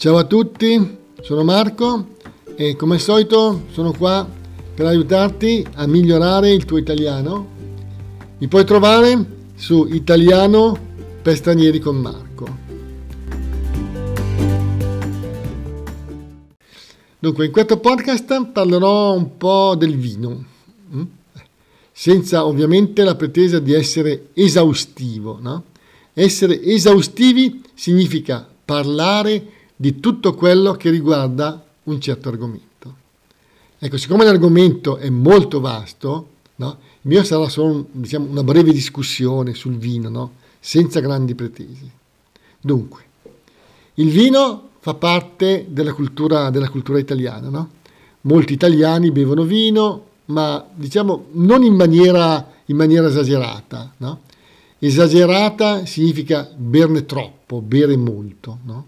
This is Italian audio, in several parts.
Ciao a tutti, sono Marco e come al solito sono qua per aiutarti a migliorare il tuo italiano. Mi puoi trovare su Italiano per Stranieri con Marco. Dunque, in questo podcast parlerò un po' del vino, senza ovviamente la pretesa di essere esaustivo, no? Essere esaustivi significa parlare di tutto quello che riguarda un certo argomento. Ecco, siccome l'argomento è molto vasto, no? Il mio sarà solo, diciamo, una breve discussione sul vino, no? Senza grandi pretese. Dunque, il vino fa parte della cultura italiana, no? Molti italiani bevono vino, ma diciamo non in maniera esagerata, no? Esagerata significa berne troppo, bere molto, no?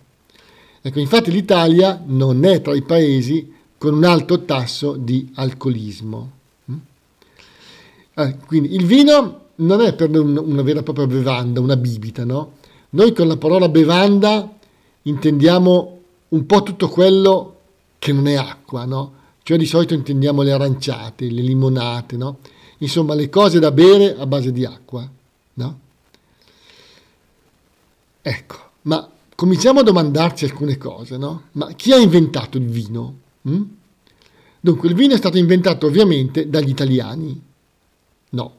Ecco, infatti l'Italia non è tra i paesi con un alto tasso di alcolismo. Quindi il vino non è per una vera e propria bevanda, una bibita, no? Noi con la parola bevanda intendiamo un po' tutto quello che non è acqua, no? Cioè di solito intendiamo le aranciate, le limonate, no? Insomma, le cose da bere a base di acqua, no? Ecco, ma cominciamo a domandarci alcune cose, no? Ma chi ha inventato il vino? Dunque, il vino è stato inventato ovviamente dagli italiani. No,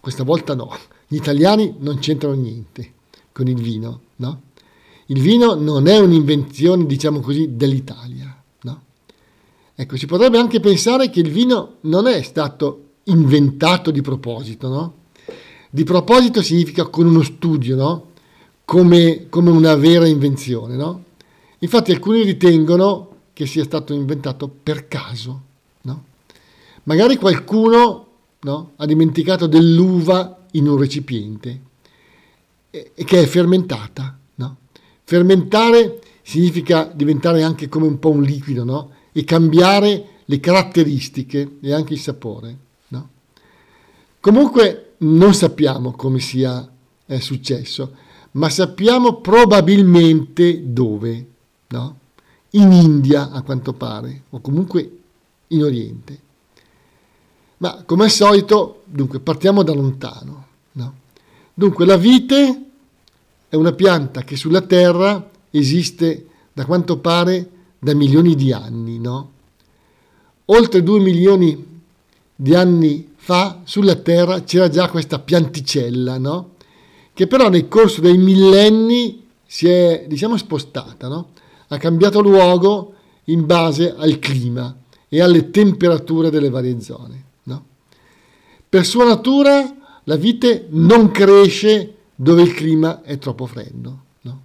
questa volta no. Gli italiani non c'entrano niente con il vino, no? Il vino non è un'invenzione, diciamo così, dell'Italia, no? Ecco, si potrebbe anche pensare che il vino non è stato inventato di proposito, no? Di proposito significa con uno studio, no? Come una vera invenzione, no? Infatti alcuni ritengono che sia stato inventato per caso, no? Magari qualcuno, no? Ha dimenticato dell'uva in un recipiente e che è fermentata, no? Fermentare significa diventare anche come un po' un liquido, no? E cambiare le caratteristiche e anche il sapore, no? Comunque non sappiamo come sia successo, ma sappiamo probabilmente dove, no? In India, a quanto pare, o comunque in Oriente. Ma come al solito, dunque, partiamo da lontano, no? Dunque, la vite è una pianta che sulla terra esiste, da quanto pare, da milioni di anni, no? Oltre 2 milioni di anni fa sulla terra c'era già questa pianticella, no? Che però nel corso dei millenni si è, diciamo, spostata, no? Ha cambiato luogo in base al clima e alle temperature delle varie zone. Per sua natura la vite non cresce dove il clima è troppo freddo, no?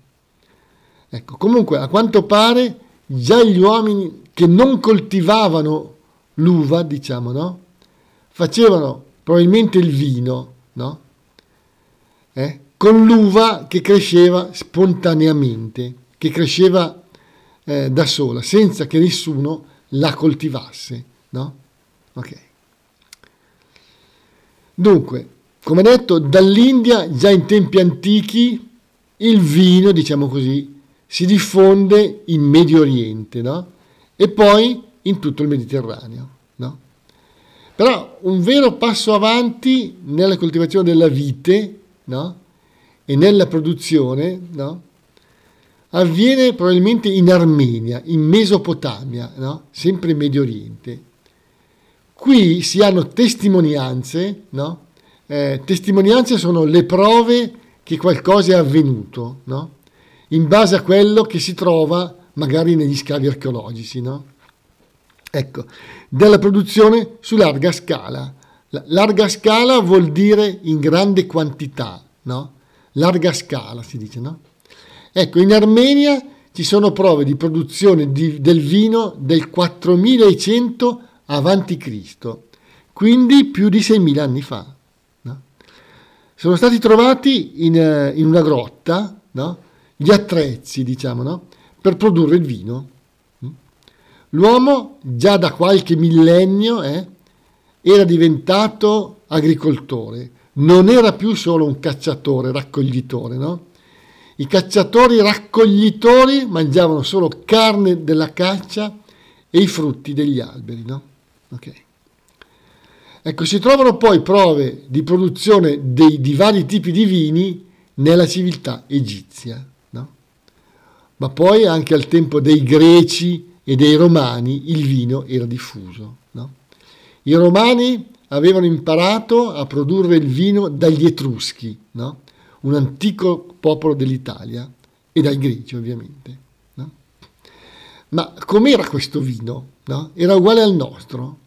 Ecco, comunque a quanto pare già gli uomini che non coltivavano l'uva, diciamo, no? Facevano probabilmente il vino, no? Con l'uva che cresceva spontaneamente, che cresceva da sola, senza che nessuno la coltivasse, no? Ok. Dunque, come detto, dall'India già in tempi antichi il vino, diciamo così, si diffonde in Medio Oriente, no? E poi in tutto il Mediterraneo, no? Però un vero passo avanti nella coltivazione della vite, no? E nella produzione, no? Avviene probabilmente in Armenia, in Mesopotamia, no? Sempre in Medio Oriente. Qui si hanno testimonianze, no? Testimonianze sono le prove che qualcosa è avvenuto, no? In base a quello che si trova magari negli scavi archeologici, no? Ecco, della produzione su larga scala. Larga scala vuol dire in grande quantità, no? Larga scala si dice, no? Ecco, in Armenia ci sono prove di produzione del vino del 4100 avanti Cristo, quindi più di 6.000 anni fa, no? Sono stati trovati in una grotta, no? Gli attrezzi, diciamo, no? Per produrre il vino. L'uomo già da qualche millennio era diventato agricoltore, non era più solo un cacciatore, raccoglitore, no? I cacciatori raccoglitori mangiavano solo carne della caccia e i frutti degli alberi, no? Ok. Ecco, si trovano poi prove di produzione di vari tipi di vini nella civiltà egizia, no? Ma poi anche al tempo dei Greci e dei Romani il vino era diffuso, no? I Romani avevano imparato a produrre il vino dagli Etruschi, no? Un antico popolo dell'Italia, e dai Greci ovviamente, no? Ma com'era questo vino, no? Era uguale al nostro?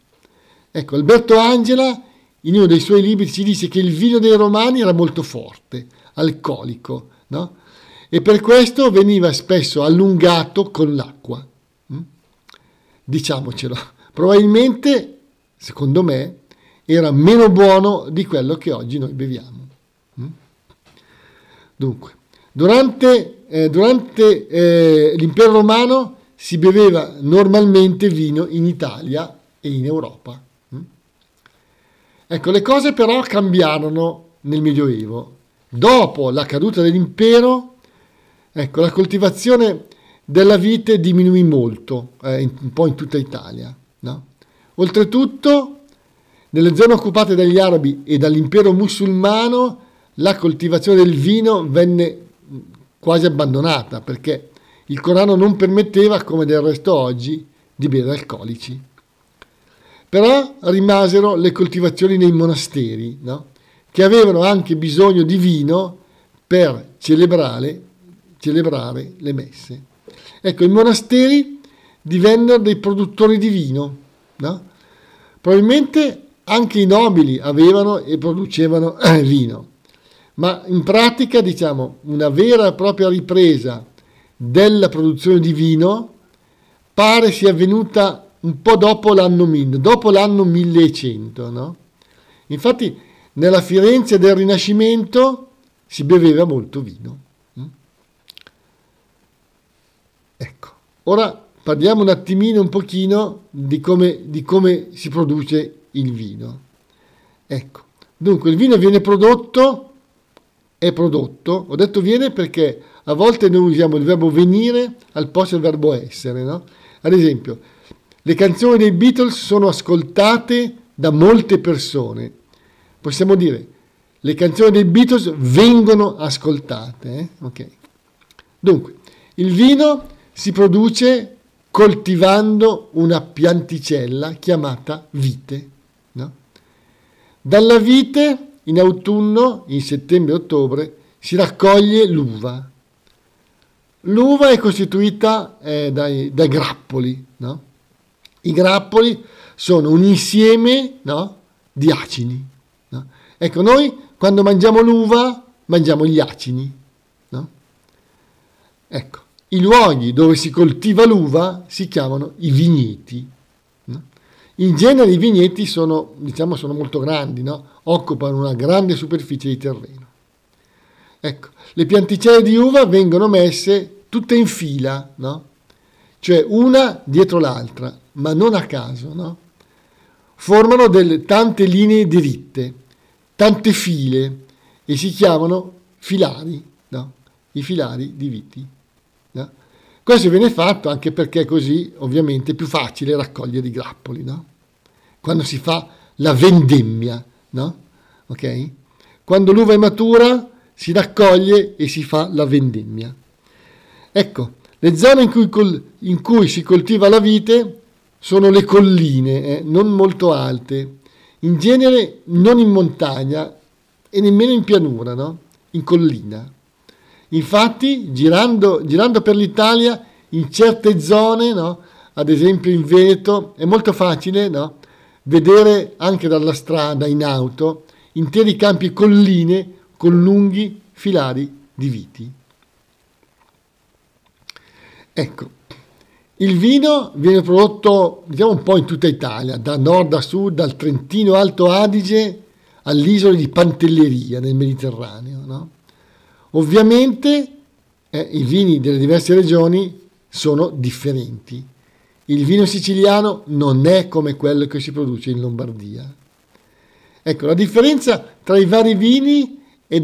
Ecco, Alberto Angela in uno dei suoi libri ci dice che il vino dei Romani era molto forte, alcolico, no? E per questo veniva spesso allungato con l'acqua. Diciamocelo, probabilmente, secondo me, era meno buono di quello che oggi noi beviamo. Dunque, durante l'impero romano si beveva normalmente vino in Italia e in Europa. Ecco, le cose però cambiarono nel Medioevo. Dopo la caduta dell'impero, ecco, la coltivazione della vite diminuì molto, un po' in tutta Italia, no? Oltretutto, nelle zone occupate dagli arabi e dall'impero musulmano, la coltivazione del vino venne quasi abbandonata, perché il Corano non permetteva, come del resto oggi, di bere alcolici. Però rimasero le coltivazioni nei monasteri, no? Che avevano anche bisogno di vino per celebrare le messe. Ecco, i monasteri divennero dei produttori di vino, no? Probabilmente anche i nobili avevano e producevano vino. Ma in pratica, diciamo, una vera e propria ripresa della produzione di vino pare sia avvenuta un po' dopo l'anno 1100, no? Infatti, nella Firenze del Rinascimento si beveva molto vino. Ecco, ora parliamo un attimino, un pochino, di come si produce il vino. Ecco, dunque, il vino viene prodotto... ho detto viene perché a volte noi usiamo il verbo venire al posto del verbo essere, no? Ad esempio, le canzoni dei Beatles sono ascoltate da molte persone. Possiamo dire, le canzoni dei Beatles vengono ascoltate, eh? Ok. Dunque, il vino si produce coltivando una pianticella chiamata vite, no? Dalla vite... in autunno, in settembre-ottobre, si raccoglie l'uva. L'uva è costituita da grappoli, no? I grappoli sono un insieme, no? Di acini, no? Ecco, noi quando mangiamo l'uva mangiamo gli acini, no? Ecco, i luoghi dove si coltiva l'uva si chiamano i vigneti. In genere i vigneti sono, diciamo, sono molto grandi, no? Occupano una grande superficie di terreno. Ecco, le pianticelle di uva vengono messe tutte in fila, no? Cioè una dietro l'altra, ma non a caso, no? Formano tante linee diritte, tante file, e si chiamano filari, no? I filari di viti, no? Questo viene fatto anche perché così ovviamente è più facile raccogliere i grappoli, no? Quando si fa la vendemmia, no? Ok? Quando l'uva è matura si raccoglie e si fa la vendemmia. Ecco, le zone in cui si coltiva la vite sono le colline, non molto alte, in genere non in montagna e nemmeno in pianura, no? In collina. Infatti, girando per l'Italia, in certe zone, no? Ad esempio in Veneto, è molto facile, no? Vedere anche dalla strada, in auto, interi campi e colline con lunghi filari di viti. Ecco, il vino viene prodotto, diciamo, un po' in tutta Italia, da nord a sud, dal Trentino Alto Adige all'isola di Pantelleria nel Mediterraneo, no? Ovviamente i vini delle diverse regioni sono differenti. Il vino siciliano non è come quello che si produce in Lombardia. Ecco, la differenza tra i vari vini è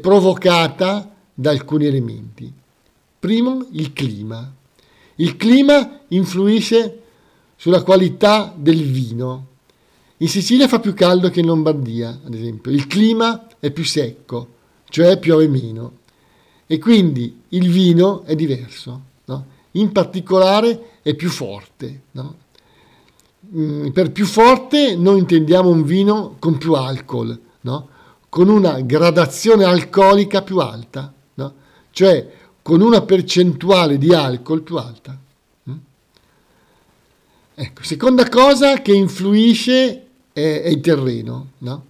provocata da alcuni elementi. Primo, il clima. Il clima influisce sulla qualità del vino. In Sicilia fa più caldo che in Lombardia, ad esempio. Il clima è più secco, cioè piove meno. E quindi il vino è diverso, no? In particolare è più forte, no? Per più forte noi intendiamo un vino con più alcol, no? Con una gradazione alcolica più alta, no? Cioè con una percentuale di alcol più alta. Ecco, seconda cosa che influisce è il terreno, no?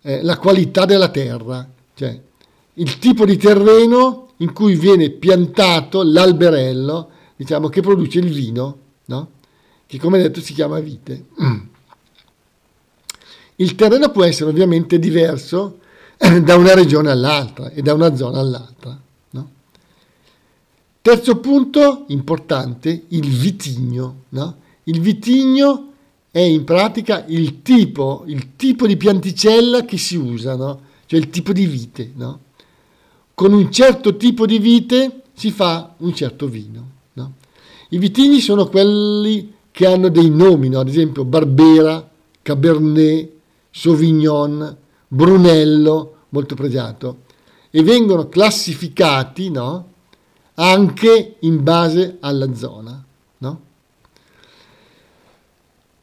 È la qualità della terra, cioè il tipo di terreno in cui viene piantato l'alberello, diciamo, che produce il vino, no? Che come detto si chiama vite. Il terreno può essere ovviamente diverso da una regione all'altra e da una zona all'altra, no? Terzo punto importante, il vitigno, no? Il vitigno è in pratica il tipo di pianticella che si usa, no? Cioè il tipo di vite, no? Con un certo tipo di vite si fa un certo vino, no? I vitigni sono quelli che hanno dei nomi, no? Ad esempio Barbera, Cabernet, Sauvignon, Brunello, molto pregiato, e vengono classificati, no? Anche in base alla zona, no?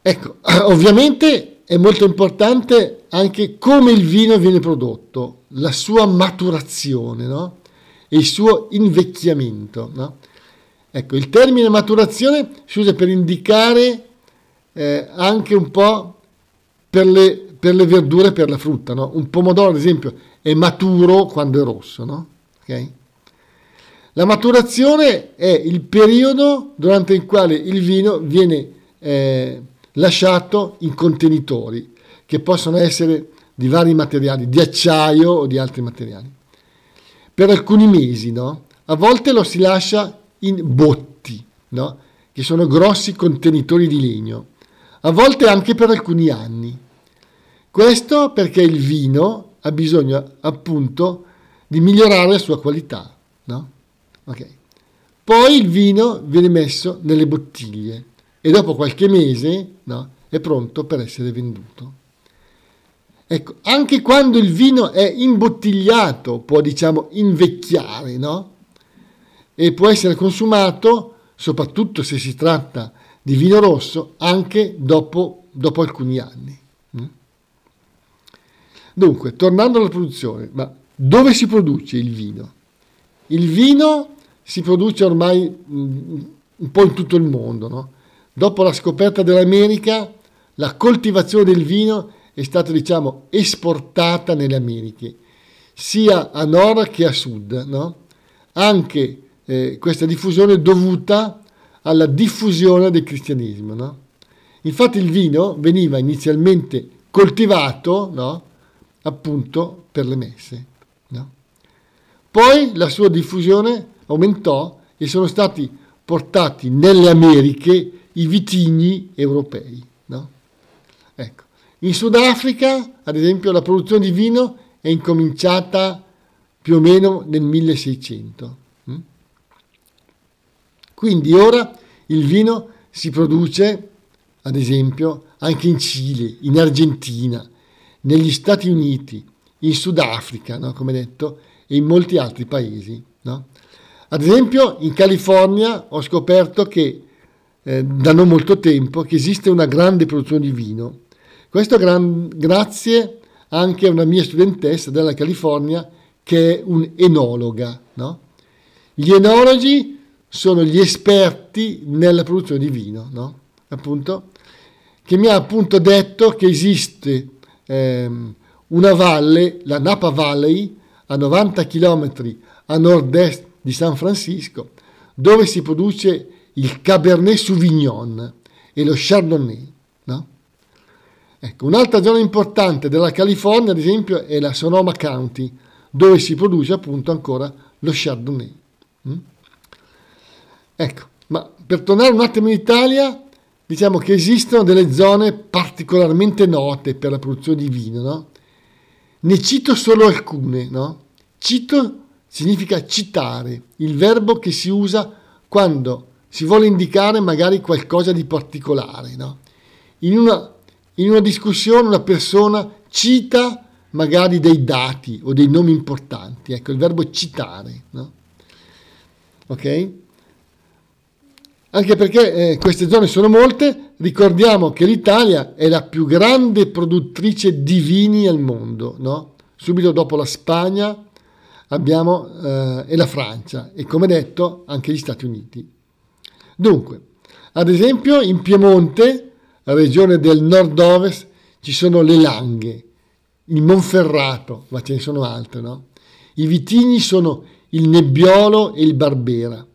Ecco, ovviamente è molto importante anche come il vino viene prodotto, la sua maturazione, no? E il suo invecchiamento, no? Ecco, il termine maturazione si usa per indicare anche un po' per le verdure e per la frutta, no? Un pomodoro, ad esempio, è maturo quando è rosso, no? Okay? La maturazione è il periodo durante il quale il vino viene lasciato in contenitori che possono essere di vari materiali, di acciaio o di altri materiali, per alcuni mesi, no? A volte lo si lascia in botti, no? Che sono grossi contenitori di legno, a volte anche per alcuni anni. Questo perché il vino ha bisogno appunto di migliorare la sua qualità, no? Okay. Poi il vino viene messo nelle bottiglie e dopo qualche mese, no, è pronto per essere venduto. Ecco, anche quando il vino è imbottigliato può, diciamo, invecchiare, no? E può essere consumato, soprattutto se si tratta di vino rosso, anche dopo alcuni anni. Dunque, tornando alla produzione, ma dove si produce il vino? Il vino si produce ormai un po' in tutto il mondo, no? Dopo la scoperta dell'America, la coltivazione del vino è stata, diciamo, esportata nelle Americhe, sia a nord che a sud, no? Anche questa diffusione è dovuta alla diffusione del cristianesimo, no? Infatti il vino veniva inizialmente coltivato, no? Appunto per le messe, no? Poi la sua diffusione aumentò e sono stati portati nelle Americhe i vitigni europei, no? Ecco. In Sudafrica, ad esempio, la produzione di vino è incominciata più o meno nel 1600. Quindi ora il vino si produce, ad esempio, anche in Cile, in Argentina, negli Stati Uniti, in Sudafrica, no? Come detto, e in molti altri paesi, no? Ad esempio, in California ho scoperto che da non molto tempo che esiste una grande produzione di vino. Questo grazie anche a una mia studentessa della California che è un'enologa, no? Gli enologi sono gli esperti nella produzione di vino, no? Appunto, che mi ha appunto detto che esiste una valle, la Napa Valley, a 90 km a nord-est di San Francisco, dove si produce il Cabernet Sauvignon e lo Chardonnay, no? Ecco, un'altra zona importante della California, ad esempio, è la Sonoma County, dove si produce appunto ancora lo Chardonnay. Ecco, ma per tornare un attimo in Italia, diciamo che esistono delle zone particolarmente note per la produzione di vino, no? Ne cito solo alcune, no? Cito significa citare, il verbo che si usa quando si vuole indicare magari qualcosa di particolare, no? In una discussione una persona cita magari dei dati o dei nomi importanti, ecco il verbo citare, no? Ok? Anche perché queste zone sono molte, ricordiamo che l'Italia è la più grande produttrice di vini al mondo, no? Subito dopo la Spagna abbiamo e la Francia e, come detto, anche gli Stati Uniti. Dunque, ad esempio in Piemonte, la regione del nord-ovest, ci sono le Langhe, il Monferrato, ma ce ne sono altre, no? I vitigni sono il Nebbiolo e il Barbera.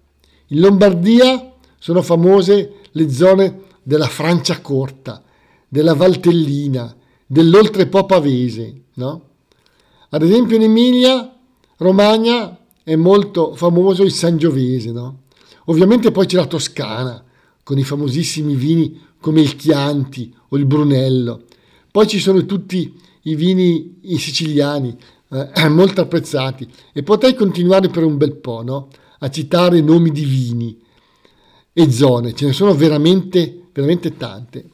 In Lombardia sono famose le zone della Franciacorta, della Valtellina, dell'Oltrepo Pavese, no? Ad esempio in Emilia Romagna è molto famoso il Sangiovese, no? Ovviamente poi c'è la Toscana, con i famosissimi vini come il Chianti o il Brunello. Poi ci sono tutti i vini siciliani, molto apprezzati. E potrei continuare per un bel po', no? A citare nomi di vini e zone. Ce ne sono veramente, veramente tante.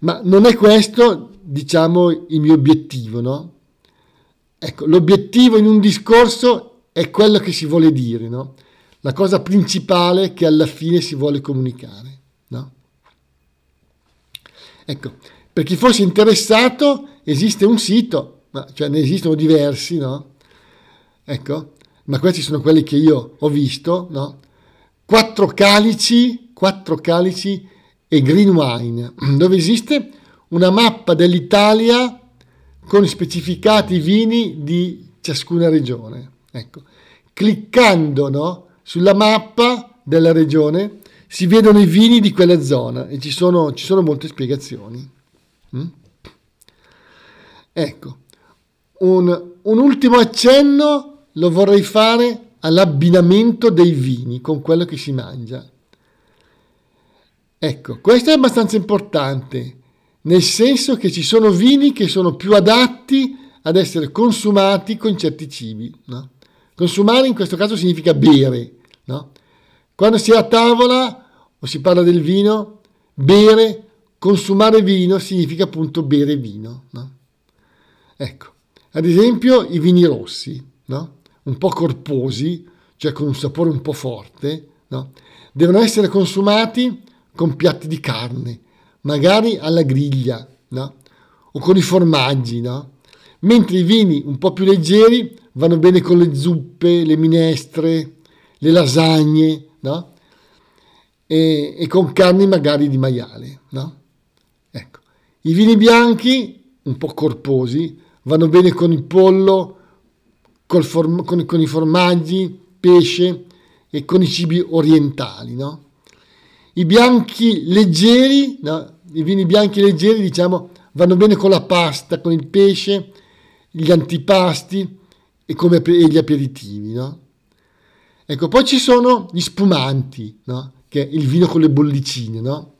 Ma non è questo, diciamo, il mio obiettivo, no? Ecco, l'obiettivo in un discorso è quello che si vuole dire, no? La cosa principale che alla fine si vuole comunicare, no? Ecco, per chi fosse interessato esiste un sito, ma cioè ne esistono diversi, no? Ecco, ma questi sono quelli che io ho visto, no? Quattro calici e Green Wine, dove esiste una mappa dell'Italia con specificati vini di ciascuna regione. Ecco, cliccando, no, sulla mappa della regione si vedono i vini di quella zona e ci sono molte spiegazioni. Ecco, un ultimo accenno lo vorrei fare all'abbinamento dei vini con quello che si mangia. Ecco, questo è abbastanza importante, nel senso che ci sono vini che sono più adatti ad essere consumati con certi cibi, no? Consumare in questo caso significa bere, no? Quando si è a tavola o si parla del vino, bere, consumare vino significa appunto bere vino, no? Ecco, ad esempio i vini rossi, no? Un po' corposi, cioè con un sapore un po' forte, no? Devono essere consumati con piatti di carne, magari alla griglia, no? O con i formaggi, no? Mentre i vini un po' più leggeri vanno bene con le zuppe, le minestre, le lasagne, no? E con carni magari di maiale, no? Ecco, i vini bianchi, un po' corposi, vanno bene con il pollo, con i formaggi, pesce e con i cibi orientali, no? I bianchi leggeri, no? I vini bianchi leggeri, diciamo, vanno bene con la pasta, con il pesce, gli antipasti e gli aperitivi, no? Ecco, poi ci sono gli spumanti, no? Che è il vino con le bollicine, no?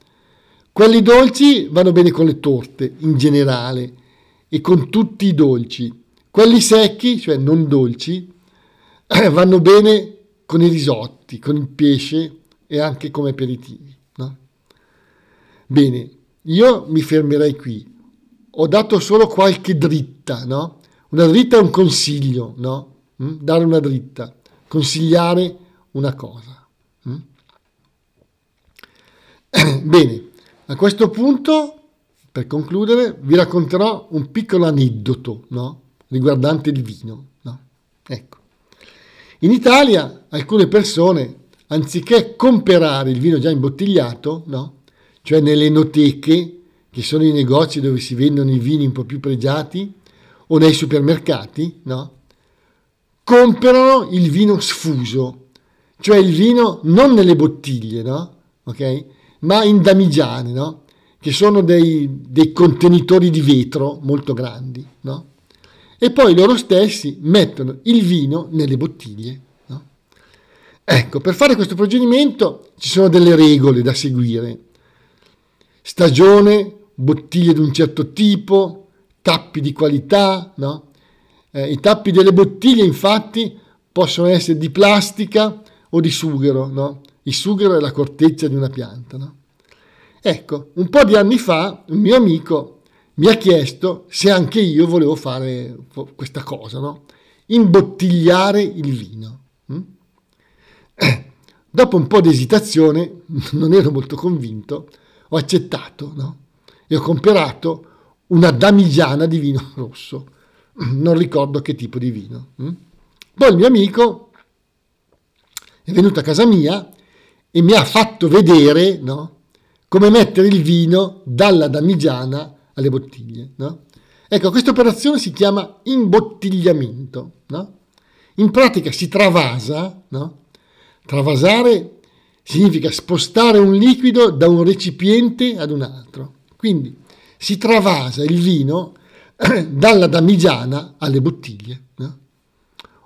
Quelli dolci vanno bene con le torte, in generale, e con tutti i dolci. Quelli secchi, cioè non dolci, vanno bene con i risotti, con il pesce, e anche come aperitivi, no? Bene, io mi fermerei qui. Ho dato solo qualche dritta, no? Una dritta è un consiglio, no? Dare una dritta, consigliare una cosa. Bene, a questo punto, per concludere, vi racconterò un piccolo aneddoto, no? Riguardante il vino, no? Ecco. In Italia alcune persone, anziché comprare il vino già imbottigliato, no? Cioè nelle enoteche, che sono i negozi dove si vendono i vini un po' più pregiati, o nei supermercati, no? Comprano il vino sfuso, cioè il vino non nelle bottiglie, no? Okay? Ma in damigiane, no? Che sono dei contenitori di vetro molto grandi, no? E poi loro stessi mettono il vino nelle bottiglie. Ecco, per fare questo procedimento ci sono delle regole da seguire. Stagione, bottiglie di un certo tipo, tappi di qualità, no? I tappi delle bottiglie, infatti, possono essere di plastica o di sughero, no? Il sughero è la corteccia di una pianta, no? Ecco, un po' di anni fa un mio amico mi ha chiesto se anche io volevo fare questa cosa, no? Imbottigliare il vino. Dopo un po' di esitazione, non ero molto convinto, ho accettato, no? E ho comprato una damigiana di vino rosso, non ricordo che tipo di vino. Poi il mio amico è venuto a casa mia e mi ha fatto vedere, no? Come mettere il vino dalla damigiana alle bottiglie, no? Ecco, questa operazione si chiama imbottigliamento, no? In pratica si travasa, no? Travasare significa spostare un liquido da un recipiente ad un altro. Quindi si travasa il vino dalla damigiana alle bottiglie, no?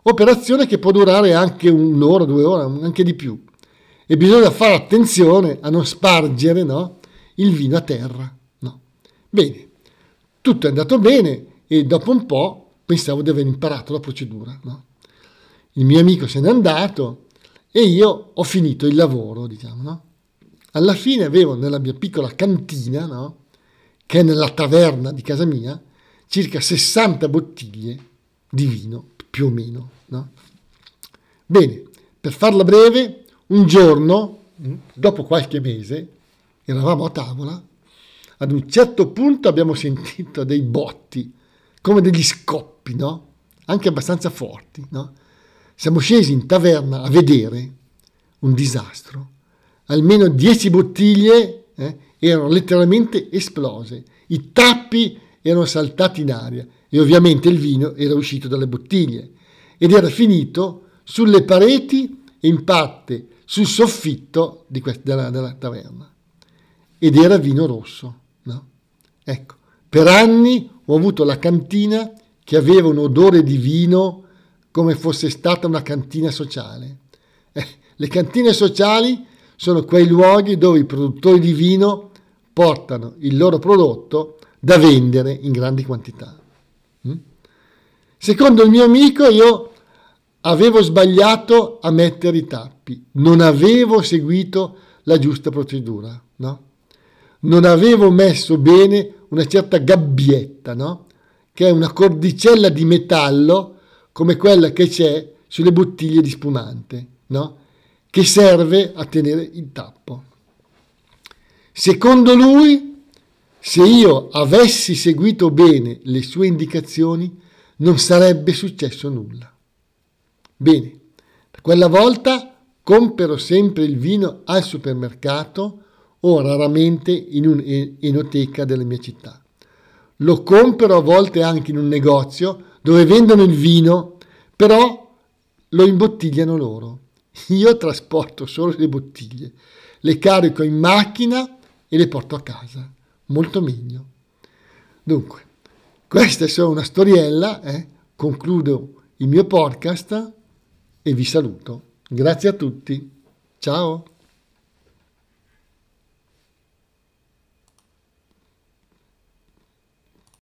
Operazione che può durare anche un'ora, 2 ore, anche di più. E bisogna fare attenzione a non spargere, no? Il vino a terra. Bene, tutto è andato bene e dopo un po' pensavo di aver imparato la procedura, no? Il mio amico se n'è andato e io ho finito il lavoro, diciamo, no? Alla fine avevo nella mia piccola cantina, no? Che è nella taverna di casa mia, circa 60 bottiglie di vino, più o meno, no? Bene, per farla breve, un giorno, dopo qualche mese, eravamo a tavola. Ad un certo punto abbiamo sentito dei botti, come degli scoppi, no? Anche abbastanza forti, no? Siamo scesi in taverna a vedere un disastro. Almeno 10 bottiglie erano letteralmente esplose. I tappi erano saltati in aria e ovviamente il vino era uscito dalle bottiglie ed era finito sulle pareti e in parte sul soffitto di della taverna. Ed era vino rosso. No? Ecco, per anni ho avuto la cantina che aveva un odore di vino come fosse stata una cantina sociale. Le cantine sociali sono quei luoghi dove i produttori di vino portano il loro prodotto da vendere in grandi quantità. Secondo il mio amico io avevo sbagliato a mettere i tappi, non avevo seguito la giusta procedura, no? Non avevo messo bene una certa gabbietta, no? Che è una cordicella di metallo come quella che c'è sulle bottiglie di spumante, no? Che serve a tenere il tappo. Secondo lui, se io avessi seguito bene le sue indicazioni, non sarebbe successo nulla. Bene, da quella volta compro sempre il vino al supermercato o raramente in un'enoteca della mia città. Lo compro a volte anche in un negozio dove vendono il vino, però lo imbottigliano loro. Io trasporto solo le bottiglie, le carico in macchina e le porto a casa. Molto meglio. Dunque, questa è solo una storiella. Concludo il mio podcast e vi saluto. Grazie a tutti. Ciao.